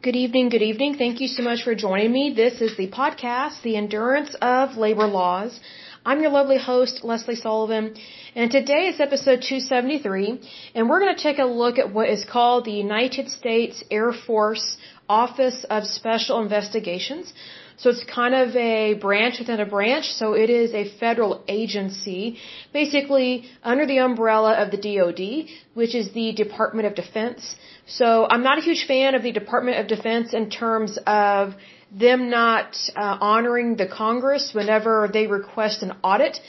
Good evening, good evening. Thank you so much for joining me. This is the podcast, The Endurance of Labor Laws. I'm your lovely host, Leslie Sullivan, and today is episode 273, and we're going to take a look at what is called the United States Air Force Office of Special Investigations. So it's kind of a branch within a branch, so it is a federal agency, basically under the umbrella of the DoD, which is the Department of Defense. So I'm not a huge fan of the Department of Defense in terms of them not honoring the Congress whenever they request an audit.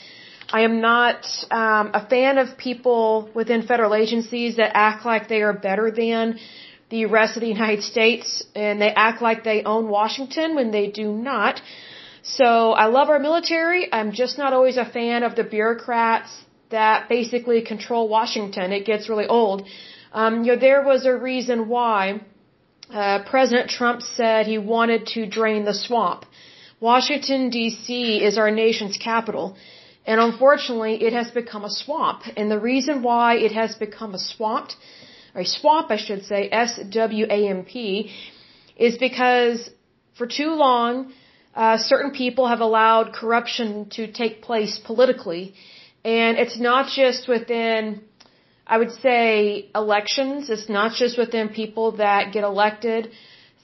I am not a fan of people within federal agencies that act like they are better than the rest of the United States, and they act like they own Washington when they do not. So I love our military. I'm just not always a fan of the bureaucrats that basically control Washington. It gets really old. There was a reason why President Trump said he wanted to drain the swamp. Washington, D.C. is our nation's capital, and unfortunately, it has become a swamp. And the reason why it has become a swamp, S-W-A-M-P, is because for too long, certain people have allowed corruption to take place politically. And it's not just within, I would say, elections. It's not just within people that get elected.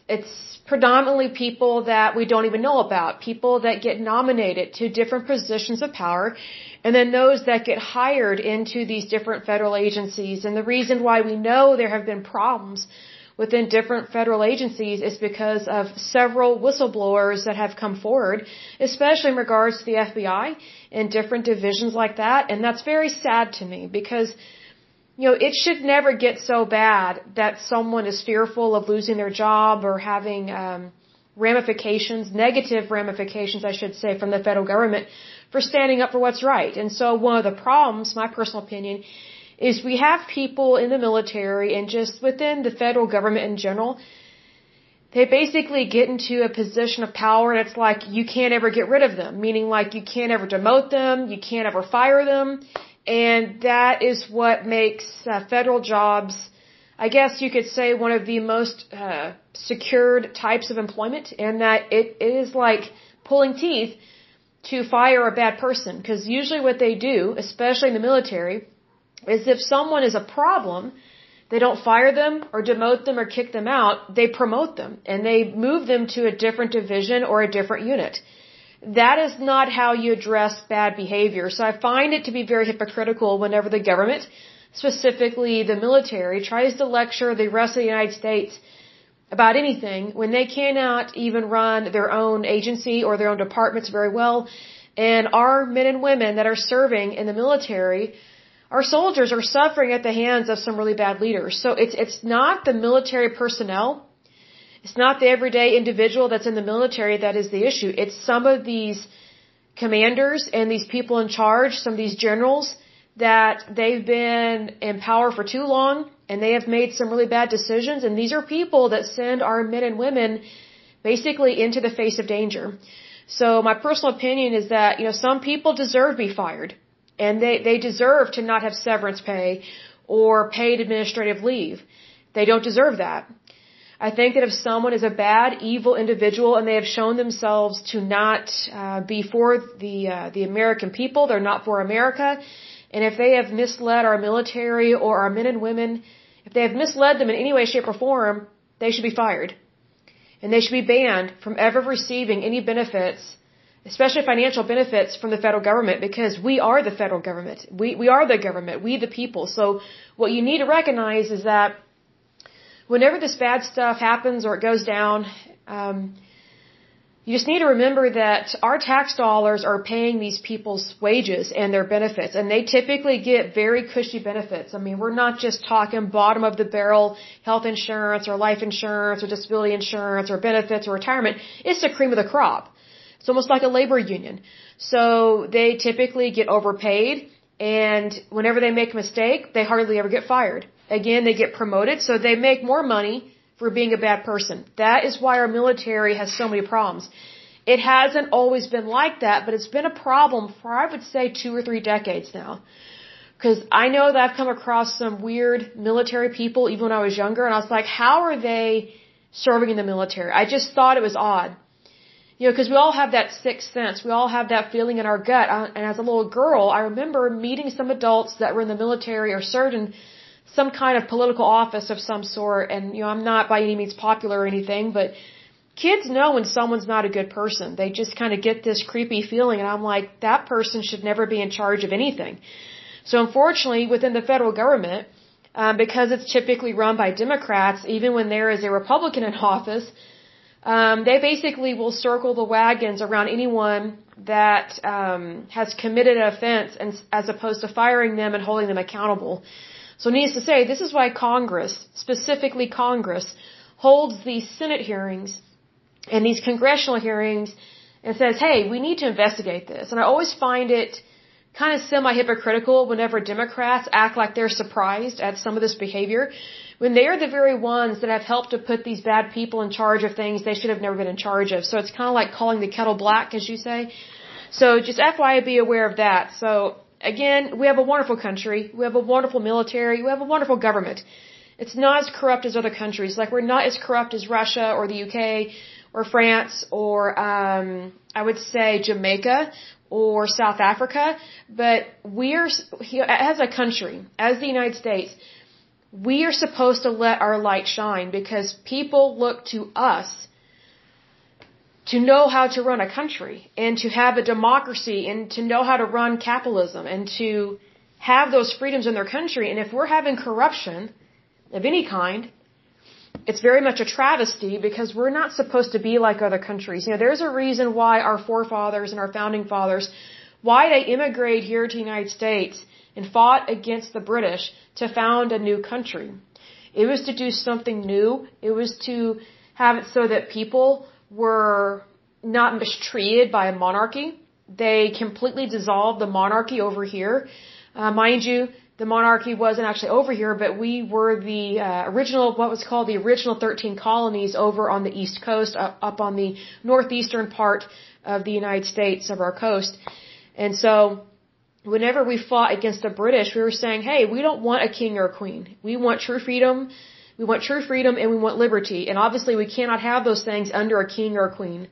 It's predominantly people that we don't even know about, people that get nominated to different positions of power, and then those that get hired into these different federal agencies. And the reason why we know there have been problems within different federal agencies is because of several whistleblowers that have come forward, especially in regards to the FBI and different divisions like that. And that's very sad to me because, you know, it should never get so bad that someone is fearful of losing their job or having ramifications, negative ramifications, I should say, from the federal government for standing up for what's right. And so one of the problems, my personal opinion, is we have people in the military and just within the federal government in general, they basically get into a position of power and it's like you can't ever get rid of them, meaning like you can't ever demote them, you can't ever fire them. And that is what makes federal jobs, I guess you could say, one of the most secured types of employment, and that it is like pulling teeth to fire a bad person. Because usually what they do, especially in the military, is if someone is a problem, they don't fire them or demote them or kick them out. They promote them and they move them to a different division or a different unit. That is not how you address bad behavior. So I find it to be very hypocritical whenever the government, specifically the military, tries to lecture the rest of the United States about anything when they cannot even run their own agency or their own departments very well. And our men and women that are serving in the military, our soldiers, are suffering at the hands of some really bad leaders. So it's not the military personnel. It's not the everyday individual that's in the military that is the issue. It's some of these commanders and these people in charge, some of these generals, that they've been in power for too long and they have made some really bad decisions. And these are people that send our men and women basically into the face of danger. So my personal opinion is that, you know, some people deserve to be fired and they deserve to not have severance pay or paid administrative leave. They don't deserve that. I think that if someone is a bad, evil individual and they have shown themselves to not be for the American people, they're not for America, and if they have misled our military or our men and women, if they have misled them in any way, shape, or form, they should be fired. And they should be banned from ever receiving any benefits, especially financial benefits, from the federal government, because we are the federal government. We are the government. We the people. So what you need to recognize is that whenever this bad stuff happens or it goes down, you just need to remember that our tax dollars are paying these people's wages and their benefits, and they typically get very cushy benefits. I mean, we're not just talking bottom of the barrel health insurance or life insurance or disability insurance or benefits or retirement. It's the cream of the crop. It's almost like a labor union. So they typically get overpaid, and whenever they make a mistake, they hardly ever get fired. Again, they get promoted, so they make more money for being a bad person. That is why our military has so many problems. It hasn't always been like that, but it's been a problem for, I would say, 2 or 3 decades now. Because I know that I've come across some weird military people, even when I was younger, and I was like, how are they serving in the military. I just thought it was odd. You know, because we all have that sixth sense. We all have that feeling in our gut. And as a little girl, I remember meeting some adults that were in the military or served in some kind of political office of some sort. And, you know, I'm not by any means popular or anything, but kids know when someone's not a good person. They just kind of get this creepy feeling. And I'm like, that person should never be in charge of anything. So unfortunately, within the federal government, because it's typically run by Democrats, even when there is a Republican in office, they basically will circle the wagons around anyone that has committed an offense, and, as opposed to firing them and holding them accountable. So needless to say, this is why Congress, specifically Congress, holds these Senate hearings and these congressional hearings and says, hey, we need to investigate this. And I always find it kind of semi-hypocritical whenever Democrats act like they're surprised at some of this behavior, when they are the very ones that have helped to put these bad people in charge of things they should have never been in charge of. So it's kind of like calling the kettle black, as you say. So just FYI, be aware of that. So again, we have a wonderful country. We have a wonderful military. We have a wonderful government. It's not as corrupt as other countries. Like, we're not as corrupt as Russia or the UK or France or, I would say, Jamaica or South Africa. But we're, as a country, as the United States, we are supposed to let our light shine, because people look to us to know how to run a country and to have a democracy and to know how to run capitalism and to have those freedoms in their country. And if we're having corruption of any kind, it's very much a travesty, because we're not supposed to be like other countries. You know, there's a reason why our forefathers and our founding fathers, why they immigrated here to the United States and fought against the British to found a new country. It was to do something new. It was to have it so that people were not mistreated by a monarchy. They completely dissolved the monarchy over here. Mind you, the monarchy wasn't actually over here, but we were the original, what was called the original 13 colonies over on the East Coast, up on the northeastern part of the United States, of our coast. And so whenever we fought against the British, we were saying, hey, we don't want a king or a queen. We want true freedom. We want true freedom, and we want liberty. And obviously we cannot have those things under a king or a queen,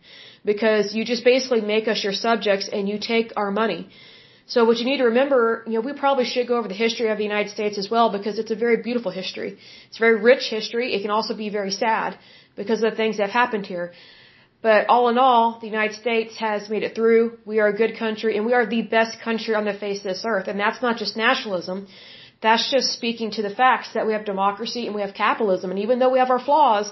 because you just basically make us your subjects and you take our money. So what you need to remember, you know, we probably should go over the history of the United States as well, because it's a very beautiful history. It's a very rich history. It can also be very sad because of the things that have happened here. But all in all, the United States has made it through. We are a good country, and we are the best country on the face of this earth. And that's not just nationalism. That's just speaking to the facts that we have democracy and we have capitalism. And even though we have our flaws,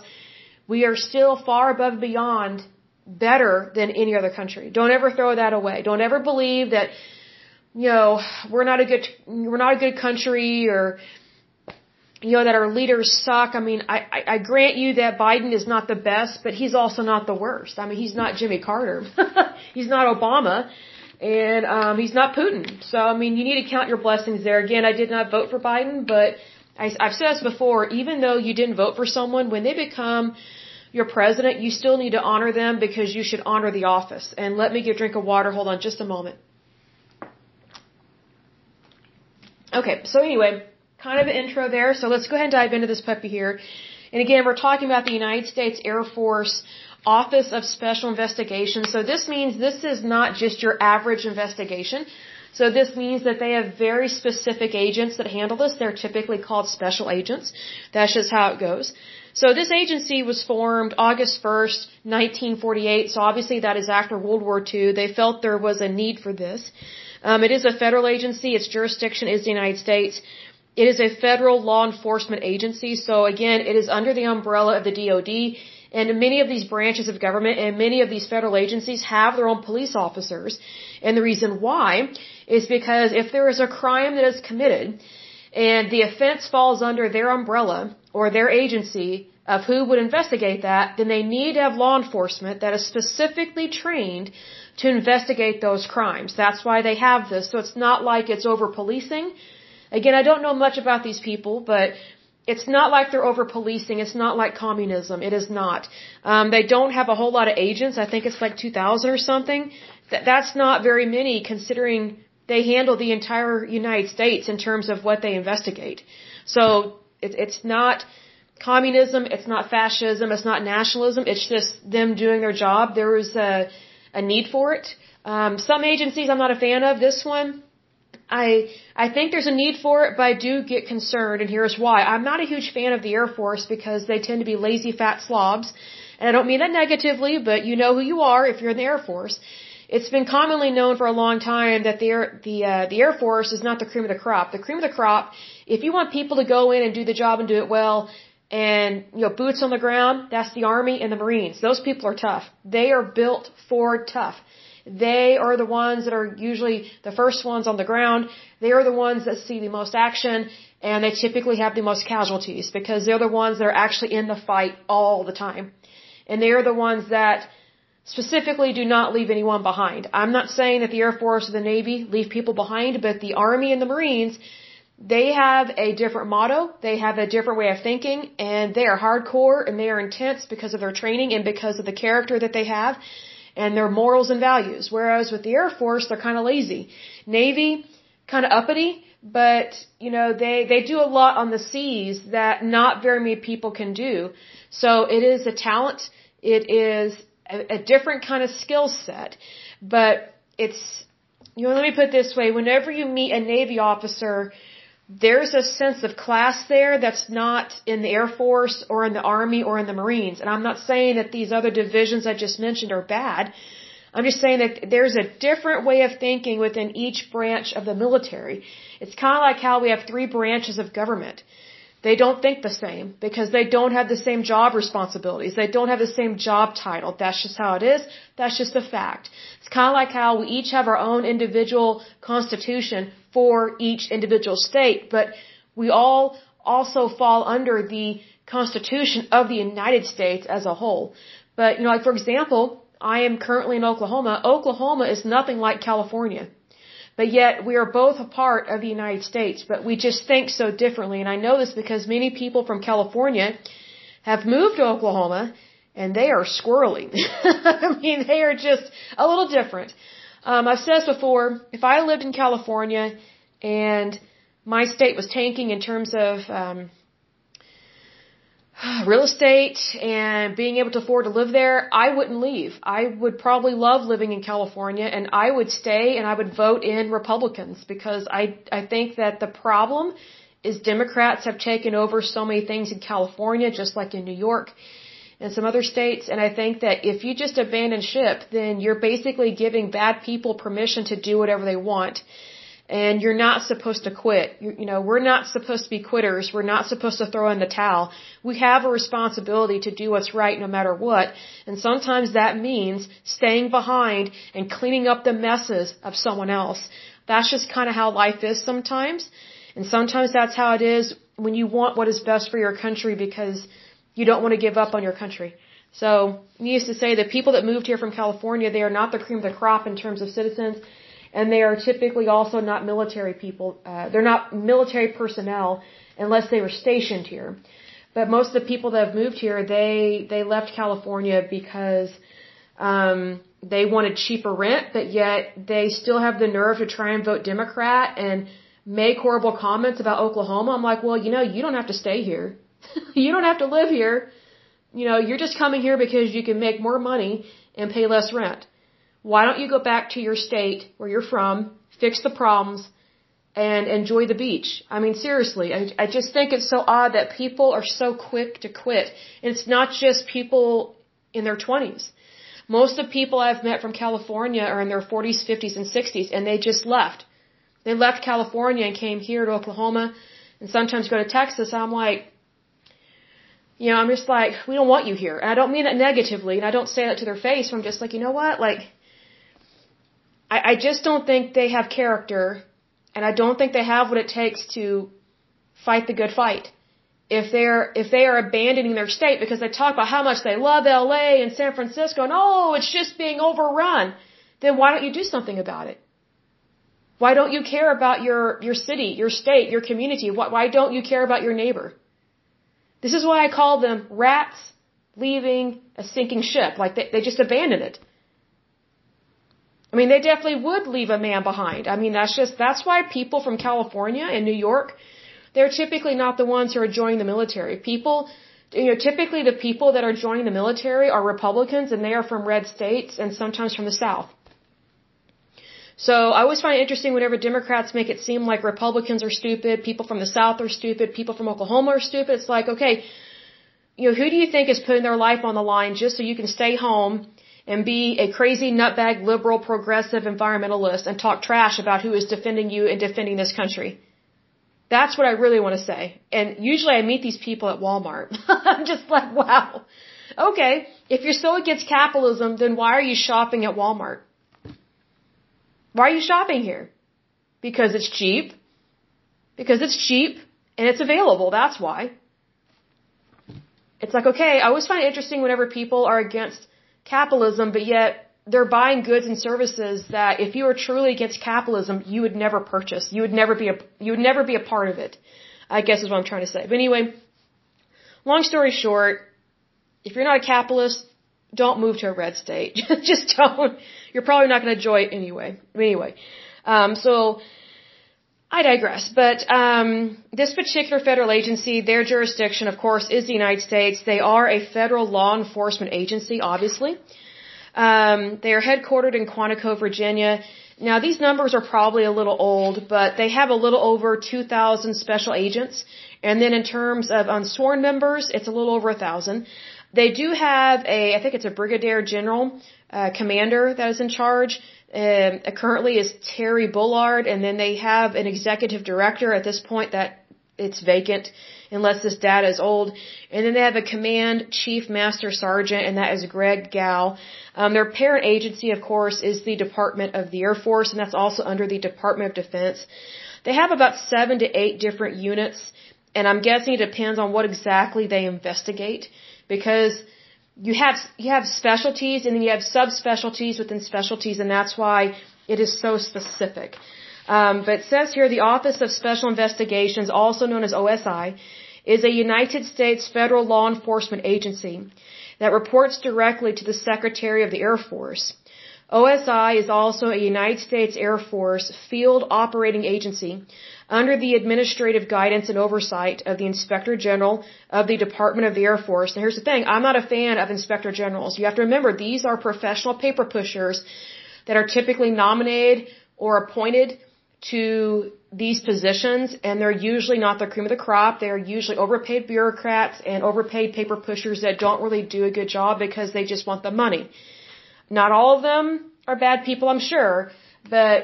we are still far above and beyond better than any other country. Don't ever throw that away. Don't ever believe that, you know, we're not a good country, or, you know, that our leaders suck. I mean, I grant you that Biden is not the best, but he's also not the worst. I mean, he's not Jimmy Carter. He's not Obama, and he's not Putin. So, I mean, you need to count your blessings there. Again, I did not vote for Biden, but I've said this before, even though you didn't vote for someone, when they become your president, you still need to honor them, because you should honor the office. And let me get a drink of water. Hold on just a moment. Okay, so anyway, kind of an intro there. So let's go ahead and dive into this puppy here. And again, we're talking about the United States Air Force Office of Special Investigations. So this means this is not just your average investigation. So this means that they have very specific agents that handle this. They're typically called special agents. That's just how it goes. So this agency was formed August 1st, 1948. So obviously that is after World War II. They felt there was a need for this. It is a federal agency. Its jurisdiction is the United States. It is a federal law enforcement agency. So again, it is under the umbrella of the DOD, and many of these branches of government and many of these federal agencies have their own police officers. And the reason why is because if there is a crime that is committed and the offense falls under their umbrella or their agency of who would investigate that, then they need to have law enforcement that is specifically trained to investigate those crimes. That's why they have this. So it's not like it's over-policing. Again, I don't know much about these people, but it's not like they're over-policing. It's not like communism. It is not. They don't have a whole lot of agents. I think it's like 2,000 or something. That's not very many, considering they handle the entire United States in terms of what they investigate. So it's not communism, it's not fascism, it's not nationalism, it's just them doing their job. There was a need for it. Some agencies I'm not a fan of. This one, I think there's a need for it, but I do get concerned, and here's why. I'm not a huge fan of the Air Force because they tend to be lazy, fat slobs, and I don't mean that negatively, but you know who you are if you're in the Air Force. It's been commonly known for a long time that the Air Force is not the cream of the crop. The cream of the crop, if you want people to go in and do the job and do it well, and, you know, boots on the ground, that's the Army and the Marines. Those people are tough. They are built for tough. They are the ones that are usually the first ones on the ground. They are the ones that see the most action, and they typically have the most casualties because they're the ones that are actually in the fight all the time. And they are the ones that specifically do not leave anyone behind. I'm not saying that the Air Force or the Navy leave people behind, but the Army and the Marines, they have a different motto, they have a different way of thinking, and they are hardcore and they are intense because of their training and because of the character that they have and their morals and values. Whereas with the Air Force, they're kind of lazy. Navy, kind of uppity, but, you know, they do a lot on the seas that not very many people can do. So it is a talent. It is a different kind of skill set. But it's, you know, let me put it this way. Whenever you meet a Navy officer, there's a sense of class there that's not in the Air Force or in the Army or in the Marines. And I'm not saying that these other divisions I just mentioned are bad. I'm just saying that there's a different way of thinking within each branch of the military. It's kind of like how we have three branches of government. They don't think the same because they don't have the same job responsibilities. They don't have the same job title. That's just how it is. That's just a fact. It's kind of like how we each have our own individual constitution for each individual state, but we all also fall under the Constitution of the United States as a whole. But, you know, like, for example, I am currently in Oklahoma. Oklahoma is nothing like California. But yet we are both a part of the United States, but we just think so differently. And I know this because many people from California have moved to Oklahoma and they are squirrely. I mean, they are just a little different. I've said this before, if I lived in California and my state was tanking in terms of real estate and being able to afford to live there, I wouldn't leave. I would probably love living in California, and I would stay and I would vote in Republicans because I think that the problem is Democrats have taken over so many things in California, just like in New York and some other states. And I think that if you just abandon ship, then you're basically giving bad people permission to do whatever they want. And you're not supposed to quit. You know, we're not supposed to be quitters. We're not supposed to throw in the towel. We have a responsibility to do what's right no matter what. And sometimes that means staying behind and cleaning up the messes of someone else. That's just kind of how life is sometimes. And sometimes that's how it is when you want what is best for your country because you don't want to give up on your country. So, needless to say, the people that moved here from California, they are not the cream of the crop in terms of citizens, and they are typically also not military people. They're not military personnel unless they were stationed here. But most of the people that have moved here, they left California because they wanted cheaper rent, but yet they still have the nerve to try and vote Democrat and make horrible comments about Oklahoma. I'm like, well, you know, you don't have to stay here. You don't have to live here. You know, you're just coming here because you can make more money and pay less rent. Why don't you go back to your state where you're from, fix the problems, and enjoy the beach? I mean, seriously, I just think it's so odd that people are so quick to quit. And it's not just people in their 20s. Most of the people I've met from California are in their 40s, 50s, and 60s, and they just left. They left California and came here to Oklahoma and sometimes go to Texas. I'm like, you know, I'm just like, we don't want you here. And I don't mean that negatively, and I don't say that to their face, but I'm just like, you know what? Like, I just don't think they have character, and I don't think they have what it takes to fight the good fight. If they are abandoning their state because they talk about how much they love LA and San Francisco, and oh, it's just being overrun, then why don't you do something about it? Why don't you care about your city, your state, your community? Why don't you care about your neighbor? This is why I call them rats leaving a sinking ship. Like, they just abandoned it. I mean, they definitely would leave a man behind. I mean, that's why people from California and New York, they're typically not the ones who are joining the military. People typically the people that are joining the military are Republicans, and they are from red states and sometimes from the South. So I always find it interesting whenever Democrats make it seem like Republicans are stupid, people from the South are stupid, people from Oklahoma are stupid. It's like, okay, who do you think is putting their life on the line just so you can stay home and be a crazy nutbag, liberal, progressive environmentalist and talk trash about who is defending you and defending this country? That's what I really want to say. And usually I meet these people at Walmart. I'm just like, wow. Okay, if you're so against capitalism, then why are you shopping at Walmart? Why are you shopping here? Because it's cheap. Because it's cheap and it's available. That's why. It's like, okay, I always find it interesting whenever people are against capitalism, but yet they're buying goods and services that if you were truly against capitalism, you would never purchase. You would never be a part of it, I guess is what I'm trying to say. But anyway, long story short, if you're not a capitalist, don't move to a red state. Just don't. You're probably not going to enjoy it anyway. But anyway, so I digress. But this particular federal agency, their jurisdiction, of course, is the United States. They are a federal law enforcement agency, obviously. They are headquartered in Quantico, Virginia. Now, these numbers are probably a little old, but they have a little over 2,000 special agents. And then in terms of unsworn members, it's a little over 1,000. They do have I think it's a brigadier general, commander that is in charge. Currently is Terry Bullard, and then they have an executive director at this point that it's vacant unless this data is old. And then they have a command chief master sergeant, and that is Greg Gow. Their parent agency, of course, is the Department of the Air Force, and that's also under the Department of Defense. They have about 7 to 8 different units, and I'm guessing it depends on what exactly they investigate. Because you have specialties, and then you have subspecialties within specialties, and that's why it is so specific. But it says here the Office of Special Investigations, also known as OSI, is a United States federal law enforcement agency that reports directly to the Secretary of the Air Force. OSI is also a United States Air Force field operating agency under the administrative guidance and oversight of the Inspector General of the Department of the Air Force. And here's the thing, I'm not a fan of Inspector Generals. You have to remember, these are professional paper pushers that are typically nominated or appointed to these positions, and they're usually not the cream of the crop. They are usually overpaid bureaucrats and overpaid paper pushers that don't really do a good job because they just want the money. Not all of them are bad people, I'm sure, but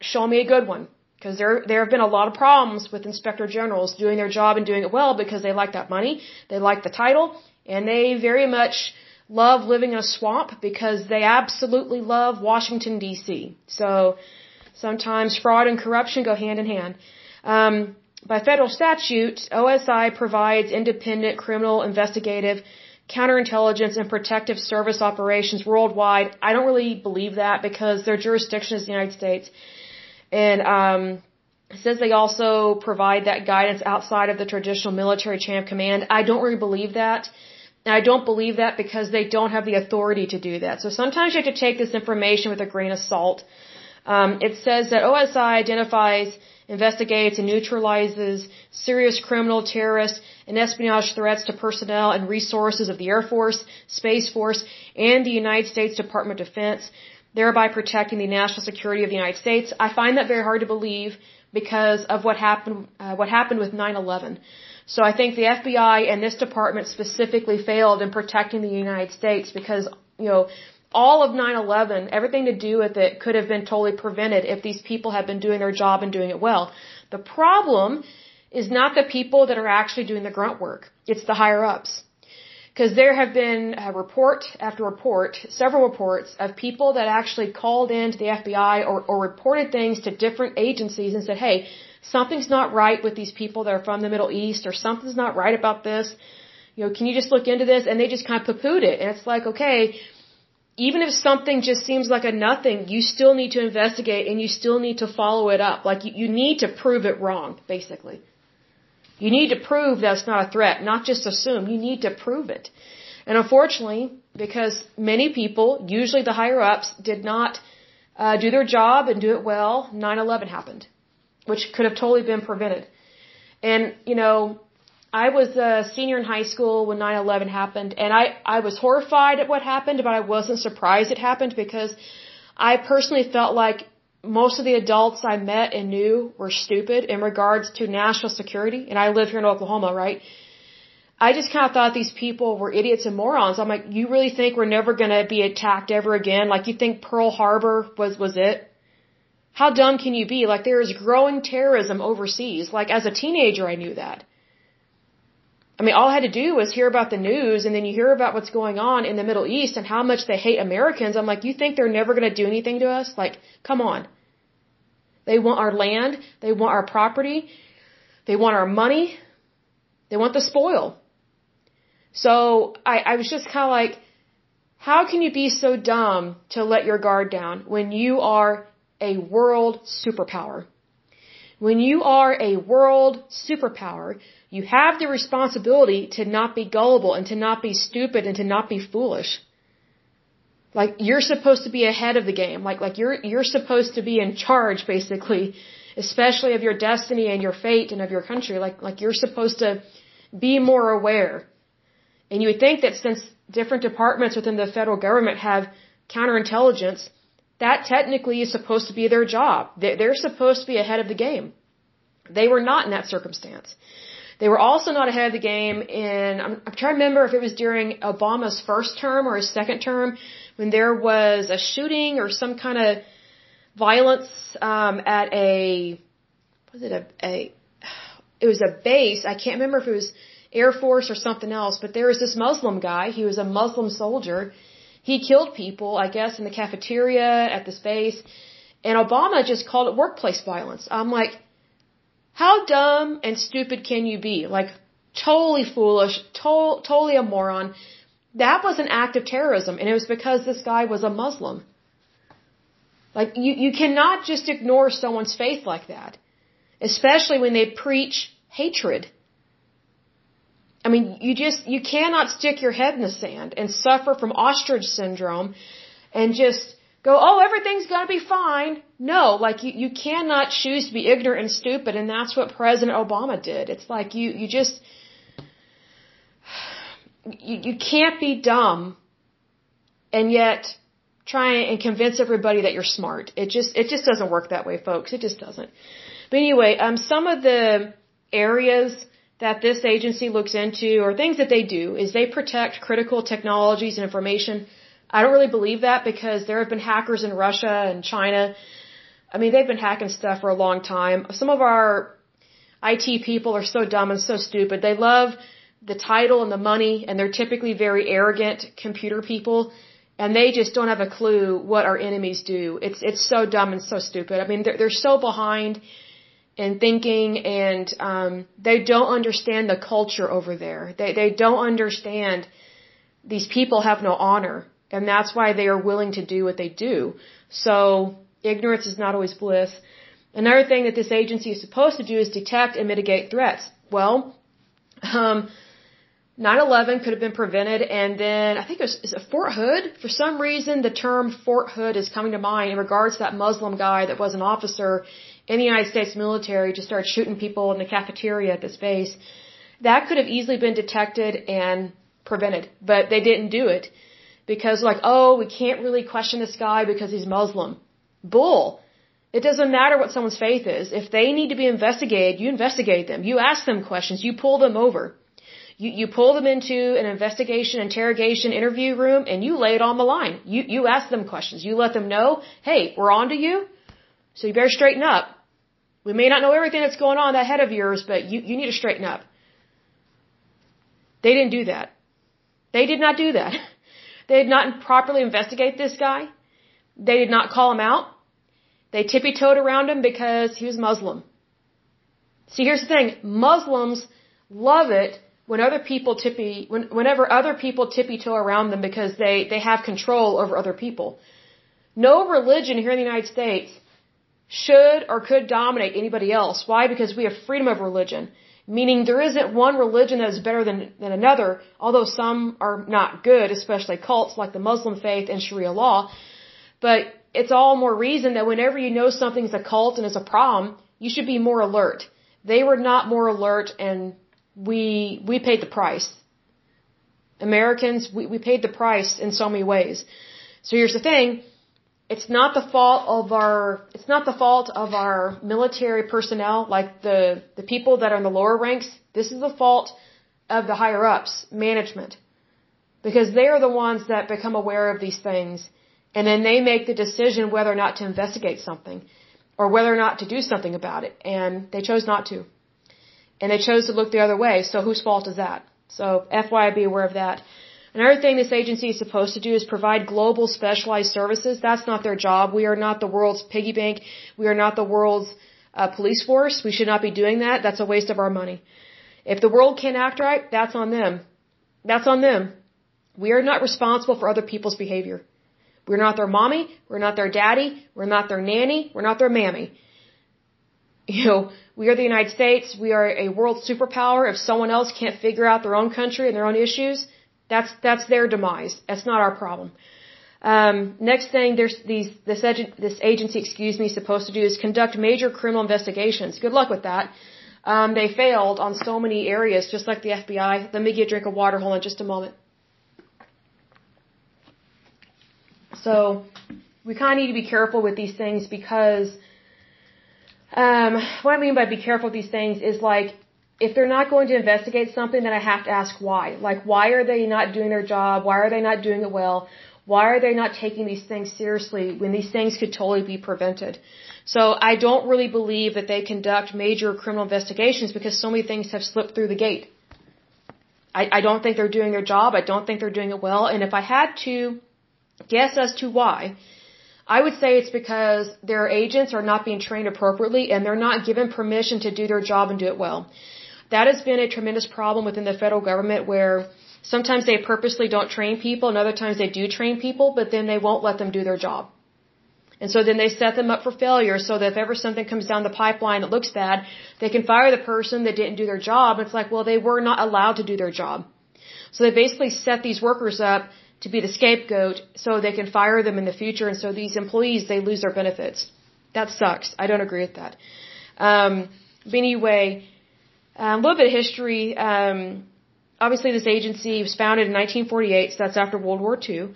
show me a good one, because there have been a lot of problems with inspector generals doing their job and doing it well because they like that money, they like the title, and they very much love living in a swamp because they absolutely love Washington, D.C. So sometimes fraud and corruption go hand in hand. By federal statute, OSI provides independent criminal investigative counterintelligence and protective service operations worldwide. I don't really believe that because their jurisdiction is the United States. And it says they also provide that guidance outside of the traditional military chain of command. I don't really believe that. And I don't believe that because they don't have the authority to do that. So sometimes you have to take this information with a grain of salt. It says that OSI identifies, investigates, and neutralizes serious criminal, terrorist, and espionage threats to personnel and resources of the Air Force, Space Force, and the United States Department of Defense, thereby protecting the national security of the United States. I find that very hard to believe because of what happened with 9/11. So I think the FBI and this department specifically failed in protecting the United States because, all of 9/11, everything to do with it could have been totally prevented if these people had been doing their job and doing it well. The problem is not the people that are actually doing the grunt work. It's the higher-ups. Because there have been report after report, several reports of people that actually called in to the FBI or reported things to different agencies and said, hey, something's not right with these people that are from the Middle East, or something's not right about this. Can you just look into this? And they just kind of poo-pooed it. And it's like, okay, even if something just seems like a nothing, you still need to investigate and you still need to follow it up. Like you need to prove it wrong, basically. You need to prove that's not a threat, not just assume. You need to prove it. And unfortunately, because many people, usually the higher-ups, did not do their job and do it well, 9/11 happened, which could have totally been prevented. And, I was a senior in high school when 9/11 happened, and I was horrified at what happened, but I wasn't surprised it happened because I personally felt like most of the adults I met and knew were stupid in regards to national security, and I live here in Oklahoma, right? I just kind of thought these people were idiots and morons. I'm like, you really think we're never going to be attacked ever again? Like, you think Pearl Harbor was it? How dumb can you be? Like, there is growing terrorism overseas. Like, as a teenager, I knew that. I mean, all I had to do was hear about the news, and then you hear about what's going on in the Middle East and how much they hate Americans. I'm like, you think they're never going to do anything to us? Like, come on. They want our land. They want our property. They want our money. They want the spoil. So I was just kind of like, how can you be so dumb to let your guard down when you are a world superpower? When you are a world superpower, you have the responsibility to not be gullible and to not be stupid and to not be foolish. Like, you're supposed to be ahead of the game. Like you're supposed to be in charge, basically, especially of your destiny and your fate and of your country. Like you're supposed to be more aware. And you would think that since different departments within the federal government have counterintelligence, that technically is supposed to be their job. They're supposed to be ahead of the game. They were not in that circumstance. They were also not ahead of the game in, I'm trying to remember if it was during Obama's first term or his second term, when there was a shooting or some kind of violence at it was a base. I can't remember if it was Air Force or something else, but there was this Muslim guy. He was a Muslim soldier. He killed people, I guess, in the cafeteria at this base. And Obama just called it workplace violence. I'm like, how dumb and stupid can you be? Like, totally foolish, totally a moron. That was an act of terrorism, and it was because this guy was a Muslim. Like, you cannot just ignore someone's faith like that, especially when they preach hatred. I mean, you cannot stick your head in the sand and suffer from ostrich syndrome and just go, oh, everything's going to be fine. No, like, you cannot choose to be ignorant and stupid, and that's what President Obama did. It's like you just, you can't be dumb and yet try and convince everybody that you're smart. It just doesn't work that way, folks. It just doesn't. But anyway, some of the areas that this agency looks into, or things that they do, is they protect critical technologies and information. I don't really believe that because there have been hackers in Russia and China. I mean, they've been hacking stuff for a long time. Some of our IT people are so dumb and so stupid. They love the title and the money, and they're typically very arrogant computer people, and they just don't have a clue what our enemies do. It's so dumb and so stupid. I mean, they're so behind and thinking, and they don't understand the culture over there. They don't understand these people have no honor, and that's why they are willing to do what they do. So ignorance is not always bliss. Another thing that this agency is supposed to do is detect and mitigate threats. Well, 9/11 could have been prevented, and then I think is it Fort Hood? For some reason, the term Fort Hood is coming to mind in regards to that Muslim guy that was an officer in the United States military, just started shooting people in the cafeteria at this base. That could have easily been detected and prevented, but they didn't do it because, like, oh, we can't really question this guy because he's Muslim. Bull. It doesn't matter what someone's faith is. If they need to be investigated, you investigate them. You ask them questions. You pull them over. You pull them into an investigation, interrogation, interview room, and you lay it on the line. You ask them questions. You let them know, hey, we're on to you. So you better straighten up. We may not know everything that's going on in that head of yours, but you need to straighten up. They didn't do that. They did not do that. They did not properly investigate this guy. They did not call him out. They tippy-toed around him because he was Muslim. See, here's the thing. Muslims love it whenever other people tippy-toe around them because they have control over other people. No religion here in the United States should or could dominate anybody else. Why? Because we have freedom of religion, meaning there isn't one religion that is better than another, although some are not good, especially cults like the Muslim faith and Sharia law. But it's all more reason that whenever you know something's a cult and it's a problem, you should be more alert. They were not more alert and we paid the price. Americans, we paid the price in so many ways. So here's the thing. It's not the fault of our military personnel, like the people that are in the lower ranks. This is the fault of the higher ups, management. Because they are the ones that become aware of these things, and then they make the decision whether or not to investigate something or whether or not to do something about it, and they chose not to. And they chose to look the other way, so whose fault is that? So FYI, be aware of that. Another thing this agency is supposed to do is provide global specialized services. That's not their job. We are not the world's piggy bank. We are not the world's police force. We should not be doing that. That's a waste of our money. If the world can't act right, that's on them. That's on them. We are not responsible for other people's behavior. We're not their mommy. We're not their daddy. We're not their nanny. We're not their mammy. You know, we are the United States. We are a world superpower. If someone else can't figure out their own country and their own issues, that's their demise. That's not our problem. Next thing, there's this agency, is supposed to do is conduct major criminal investigations. Good luck with that. They failed on so many areas, just like the FBI. Let me get a drink of water. Hold on just a moment. So we kind of need to be careful with these things because what I mean by be careful with these things is like, if they're not going to investigate something, then I have to ask why. Like, why are they not doing their job? Why are they not doing it well? Why are they not taking these things seriously when these things could totally be prevented? So I don't really believe that they conduct major criminal investigations because so many things have slipped through the gate. I don't think they're doing their job. I don't think they're doing it well. And if I had to guess as to why, I would say it's because their agents are not being trained appropriately and they're not given permission to do their job and do it well. That has been a tremendous problem within the federal government where sometimes they purposely don't train people and other times they do train people, but then they won't let them do their job. And so then they set them up for failure so that if ever something comes down the pipeline that looks bad, they can fire the person that didn't do their job. It's like, well, they were not allowed to do their job. So they basically set these workers up to be the scapegoat so they can fire them in the future. And so these employees, they lose their benefits. That sucks. I don't agree with that. But anyway, a little bit of history. Obviously, this agency was founded in 1948, so that's after World War II.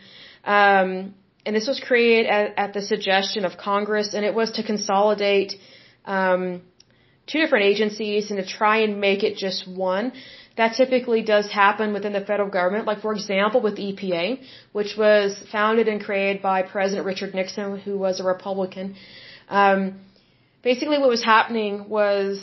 And this was created at the suggestion of Congress, and it was to consolidate two different agencies and to try and make it just one. That typically does happen within the federal government. Like, for example, with the EPA, which was founded and created by President Richard Nixon, who was a Republican. Basically, what was happening was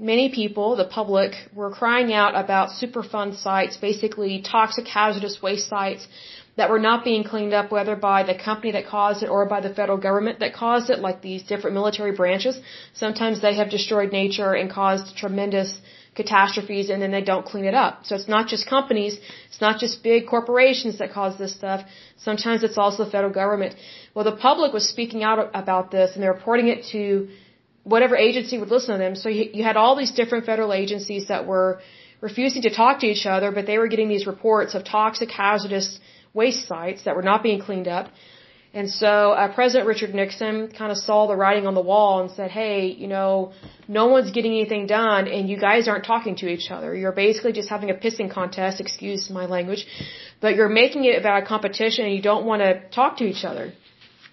many people, the public, were crying out about Superfund sites, basically toxic hazardous waste sites that were not being cleaned up, whether by the company that caused it or by the federal government that caused it, like these different military branches. Sometimes they have destroyed nature and caused tremendous catastrophes, and then they don't clean it up. So it's not just companies, it's not just big corporations that cause this stuff. Sometimes it's also the federal government. Well, the public was speaking out about this, and they're reporting it to whatever agency would listen to them. So you had all these different federal agencies that were refusing to talk to each other, but they were getting these reports of toxic, hazardous waste sites that were not being cleaned up. And so President Richard Nixon kind of saw the writing on the wall and said, hey, you know, no one's getting anything done and you guys aren't talking to each other. You're basically just having a pissing contest, excuse my language, but you're making it about a competition and you don't want to talk to each other.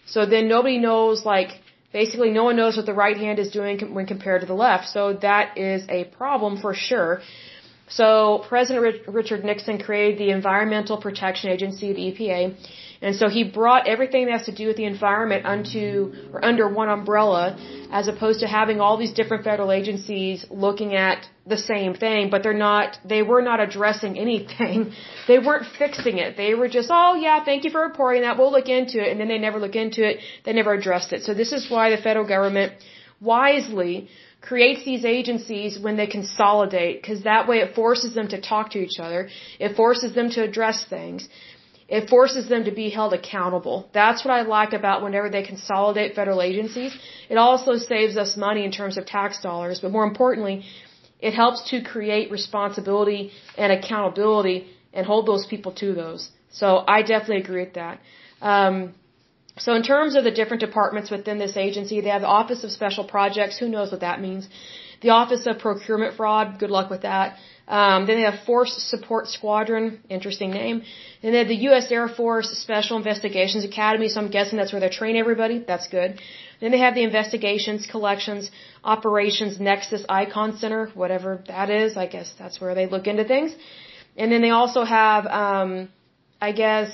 So then nobody knows, like, basically no one knows what the right hand is doing when compared to the left. So that is a problem for sure. So President Richard Nixon created the Environmental Protection Agency, the EPA, and so he brought everything that has to do with the environment under one umbrella, as opposed to having all these different federal agencies looking at the same thing, but they were not addressing anything. They weren't fixing it. They were just, oh yeah, thank you for reporting that, we'll look into it, and then they never look into it, they never addressed it. So this is why the federal government wisely creates these agencies when they consolidate, because that way it forces them to talk to each other, it forces them to address things, it forces them to be held accountable. That's what I like about whenever they consolidate federal agencies. It also saves us money in terms of tax dollars, but more importantly, it helps to create responsibility and accountability and hold those people to those. So I definitely agree with that. So in terms of the different departments within this agency, they have the Office of Special Projects. Who knows what that means? The Office of Procurement Fraud, good luck with that. Then they have Force Support Squadron, interesting name. Then they have the U.S. Air Force Special Investigations Academy, so I'm guessing that's where they train everybody. That's good. Then they have the Investigations Collections Operations Nexus Icon Center, whatever that is. I guess that's where they look into things. And then they also have, I guess,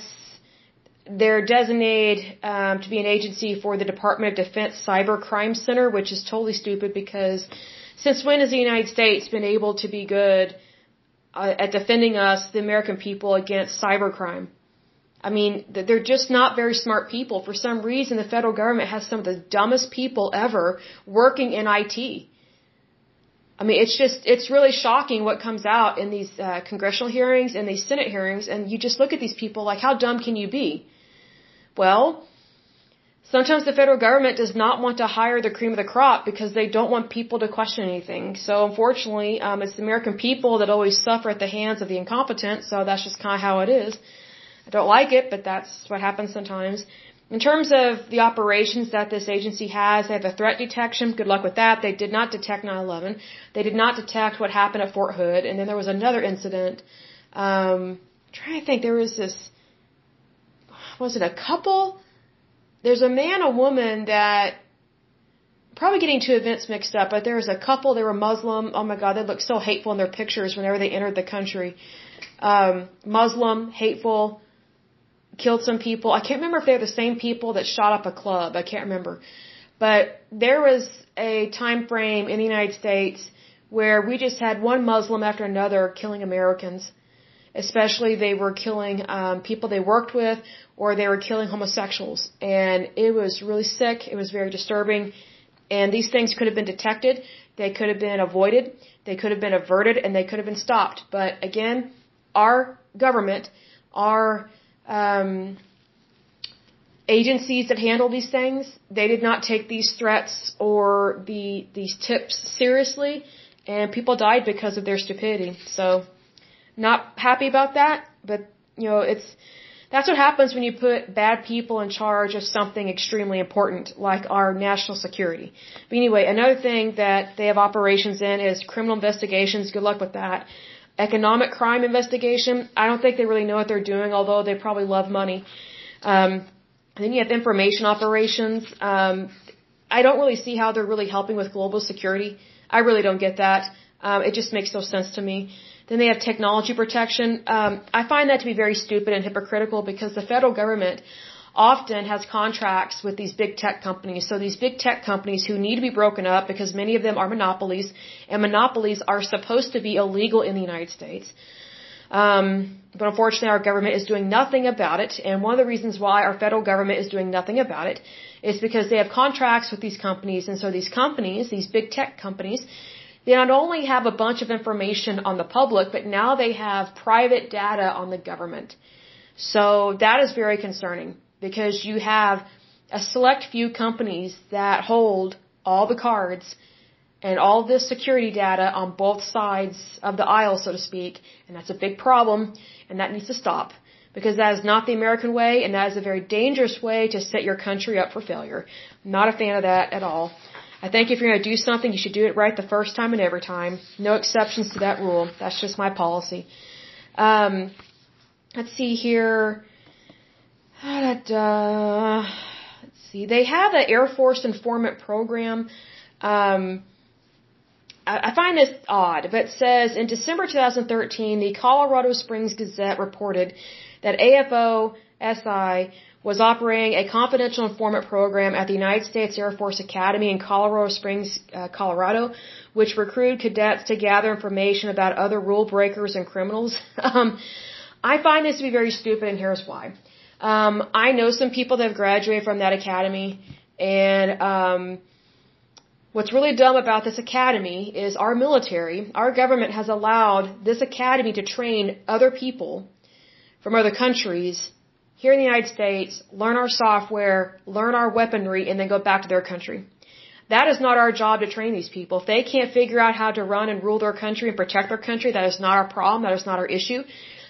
they're designated to be an agency for the Department of Defense Cyber Crime Center, which is totally stupid because since when has the United States been able to be good at defending us, the American people, against cybercrime? I mean, they're just not very smart people. For some reason, the federal government has some of the dumbest people ever working in IT. I mean, it's really shocking what comes out in these congressional hearings and these Senate hearings, and you just look at these people like, how dumb can you be? Well, sometimes the federal government does not want to hire the cream of the crop because they don't want people to question anything. So unfortunately, it's the American people that always suffer at the hands of the incompetent, so that's just kind of how it is. I don't like it, but that's what happens sometimes. In terms of the operations that this agency has, they have a threat detection. Good luck with that. They did not detect 9/11. They did not detect what happened at Fort Hood. And then there was another incident. I'm trying to think. There was this, was it a couple? There's a man, a woman that, probably getting two events mixed up, but there was a couple. They were Muslim. Oh, my God. They looked so hateful in their pictures whenever they entered the country. Muslim, hateful. Killed some people. I can't remember if they're the same people that shot up a club. I can't remember. But there was a time frame in the United States where we just had one Muslim after another killing Americans. Especially they were killing people they worked with, or they were killing homosexuals. And it was really sick. It was very disturbing. And these things could have been detected. They could have been avoided. They could have been averted. And they could have been stopped. But again, our government, our agencies that handle these things, they did not take these threats or these tips seriously, and people died because of their stupidity. So, not happy about that, but you know, that's what happens when you put bad people in charge of something extremely important, like our national security. But anyway, another thing that they have operations in is criminal investigations. Good luck with that. Economic crime investigation, I don't think they really know what they're doing, although they probably love money. Then you have information operations. I don't really see how they're really helping with global security. I really don't get that. It just makes no sense to me. Then they have technology protection. I find that to be very stupid and hypocritical because the federal government often has contracts with these big tech companies. So these big tech companies who need to be broken up because many of them are monopolies, and monopolies are supposed to be illegal in the United States. But unfortunately, our government is doing nothing about it. And one of the reasons why our federal government is doing nothing about it is because they have contracts with these companies. And so these companies, these big tech companies, they not only have a bunch of information on the public, but now they have private data on the government. So that is very concerning, because you have a select few companies that hold all the cards and all this security data on both sides of the aisle, so to speak, and that's a big problem, and that needs to stop, because that is not the American way, and that is a very dangerous way to set your country up for failure. I'm not a fan of that at all. I think if you're going to do something, you should do it right the first time and every time. No exceptions to that rule. That's just my policy. Let's see here. Let's see. They have an Air Force informant program. I find this odd, but it says, in December 2013, the Colorado Springs Gazette reported that AFOSI was operating a confidential informant program at the United States Air Force Academy in Colorado Springs, Colorado, which recruited cadets to gather information about other rule breakers and criminals. I find this to be very stupid, and here's why. I know some people that have graduated from that academy, and what's really dumb about this academy is our military, our government has allowed this academy to train other people from other countries here in the United States, learn our software, learn our weaponry, and then go back to their country. That is not our job to train these people. If they can't figure out how to run and rule their country and protect their country, that is not our problem, that is not our issue.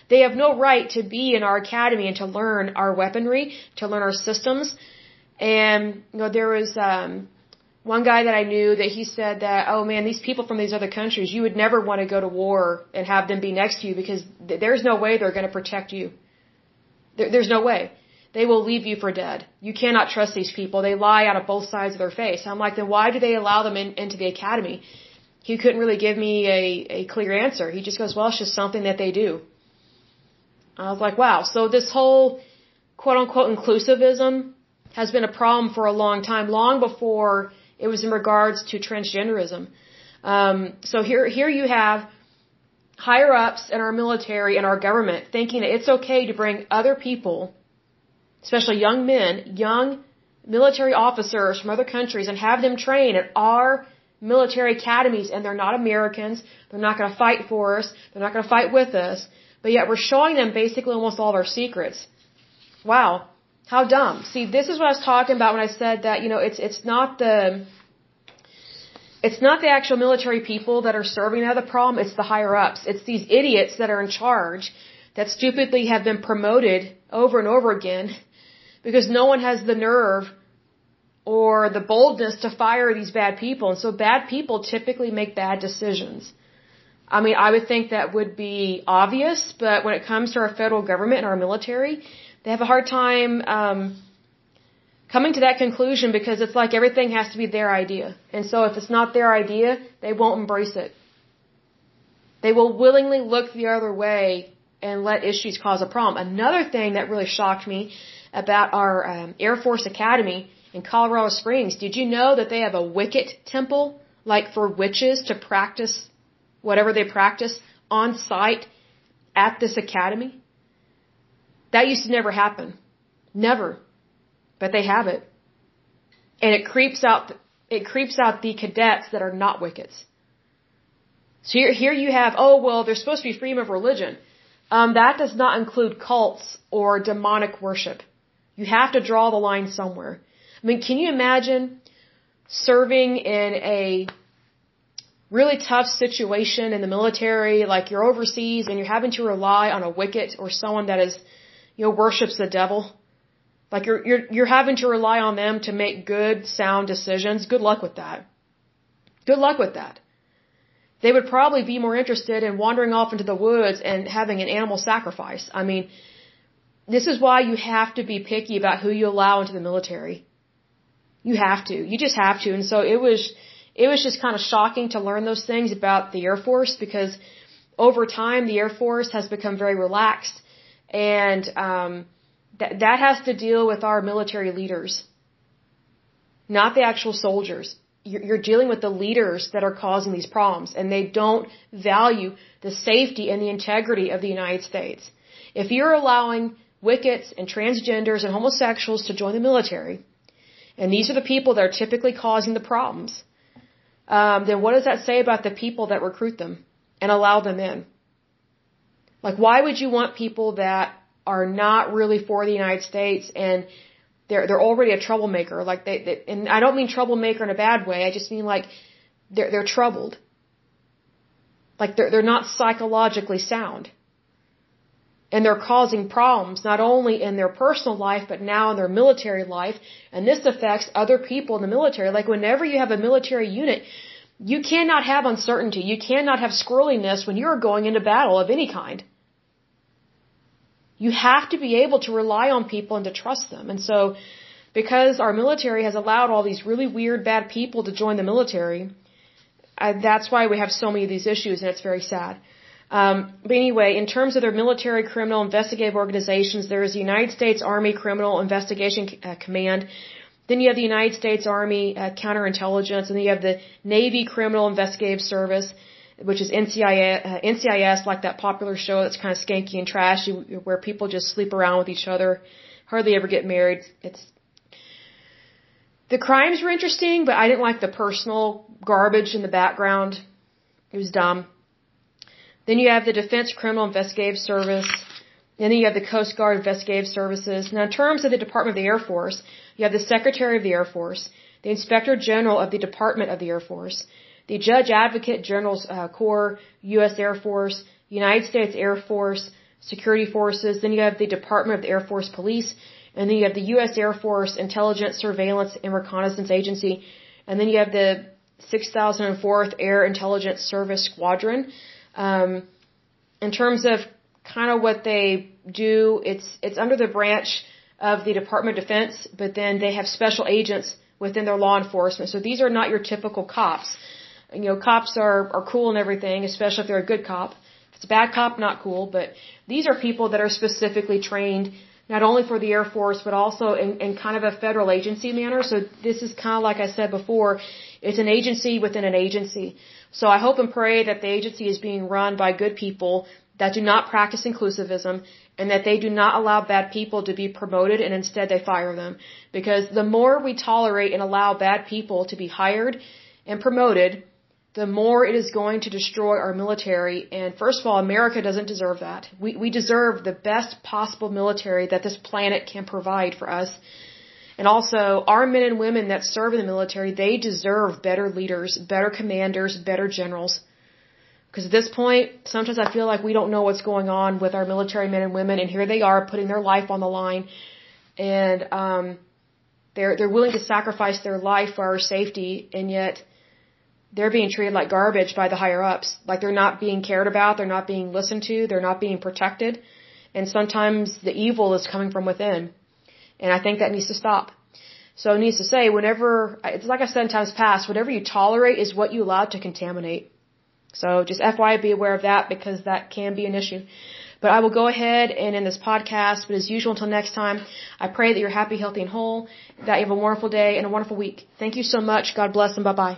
They have no right to be in our academy and to learn our weaponry, to learn our systems. And, you know, there was one guy that I knew that he said that, oh man, these people from these other countries, you would never want to go to war and have them be next to you because there's no way they're going to protect you. There's no way. They will leave you for dead. You cannot trust these people. They lie out of both sides of their face. I'm like, then why do they allow them into the academy? He couldn't really give me a clear answer. He just goes, well, it's just something that they do. I was like, wow. So this whole quote unquote inclusivism has been a problem for a long time, long before it was in regards to transgenderism. So here you have higher ups in our military and our government thinking that it's okay to bring other people, especially young men, young military officers from other countries, and have them train at our military academies, and they're not Americans. They're not going to fight for us. They're not going to fight with us. But yet we're showing them basically almost all of our secrets. Wow. How dumb. See, this is what I was talking about when I said that, you know, it's not the actual military people that are serving out of the problem, it's the higher ups. It's these idiots that are in charge that stupidly have been promoted over and over again because no one has the nerve or the boldness to fire these bad people. And so bad people typically make bad decisions. I mean, I would think that would be obvious, but when it comes to our federal government and our military, they have a hard time coming to that conclusion because it's like everything has to be their idea. And so if it's not their idea, they won't embrace it. They will willingly look the other way and let issues cause a problem. Another thing that really shocked me about our Air Force Academy in Colorado Springs, did you know that they have a Wicca temple, like for witches to practice whatever they practice on site at this academy? That used to never happen. Never. But they have it. And it creeps out the cadets that are not Wiccans. So here you have, oh, well, there's supposed to be freedom of religion. That does not include cults or demonic worship. You have to draw the line somewhere. I mean, can you imagine serving in a really tough situation in the military, like you're overseas and you're having to rely on a Wicca or someone that is, you know, worships the devil? Like you're having to rely on them to make good, sound decisions. Good luck with that. Good luck with that. They would probably be more interested in wandering off into the woods and having an animal sacrifice. I mean, this is why you have to be picky about who you allow into the military. You have to. You just have to. And so it was just kind of shocking to learn those things about the Air Force because over time the Air Force has become very relaxed, and that has to deal with our military leaders, not the actual soldiers. You're dealing with the leaders that are causing these problems, and they don't value the safety and the integrity of the United States. If you're allowing Wiccans and transgenders and homosexuals to join the military, and these are the people that are typically causing the problems, then what does that say about the people that recruit them and allow them in? Like, why would you want people that are not really for the United States and they're already a troublemaker? Like they and I don't mean troublemaker in a bad way. I just mean like they're troubled. Like they're not psychologically sound. And they're causing problems not only in their personal life, but now in their military life. And this affects other people in the military. Like whenever you have a military unit, you cannot have uncertainty. You cannot have squirreliness when you're going into battle of any kind. You have to be able to rely on people and to trust them. And so because our military has allowed all these really weird, bad people to join the military, that's why we have so many of these issues, and it's very sad. But anyway, in terms of their military criminal investigative organizations, there is the United States Army Criminal Investigation Command. Then you have the United States Army Counterintelligence, and then you have the Navy Criminal Investigative Service, which is NCIS, like that popular show that's kind of skanky and trashy, where people just sleep around with each other, hardly ever get married. The crimes were interesting, but I didn't like the personal garbage in the background. It was dumb. Then you have the Defense Criminal Investigative Service. And then you have the Coast Guard Investigative Services. Now, in terms of the Department of the Air Force, you have the Secretary of the Air Force, the Inspector General of the Department of the Air Force, the Judge Advocate General's Corps, U.S. Air Force, United States Air Force, Security Forces. Then you have the Department of the Air Force Police. And then you have the U.S. Air Force Intelligence Surveillance and Reconnaissance Agency. And then you have the 6,004th Air Intelligence Service Squadron. In terms of kind of what they do, it's under the branch of the Department of Defense, but then they have special agents within their law enforcement. So these are not your typical cops. You know, cops are cool and everything, especially if they're a good cop. If it's a bad cop, not cool. But these are people that are specifically trained not only for the Air Force, but also in kind of a federal agency manner. So this is kind of like I said before, it's an agency within an agency. So I hope and pray that the agency is being run by good people that do not practice inclusivism and that they do not allow bad people to be promoted and instead they fire them. Because the more we tolerate and allow bad people to be hired and promoted, the more it is going to destroy our military. And first of all, America doesn't deserve that. We deserve the best possible military that this planet can provide for us. And also, our men and women that serve in the military, they deserve better leaders, better commanders, better generals. Because at this point, sometimes I feel like we don't know what's going on with our military men and women, and here they are putting their life on the line, and they're willing to sacrifice their life for our safety, and yet they're being treated like garbage by the higher ups. Like they're not being cared about, they're not being listened to, they're not being protected, and sometimes the evil is coming from within, and I think that needs to stop. So it needs to say, whenever, it's like I've said in times past, whatever you tolerate is what you allow to contaminate. So just FYI, be aware of that because that can be an issue. But I will go ahead and end this podcast. But as usual, until next time, I pray that you're happy, healthy, and whole, that you have a wonderful day and a wonderful week. Thank you so much. God bless and bye-bye.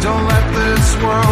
Don't let this world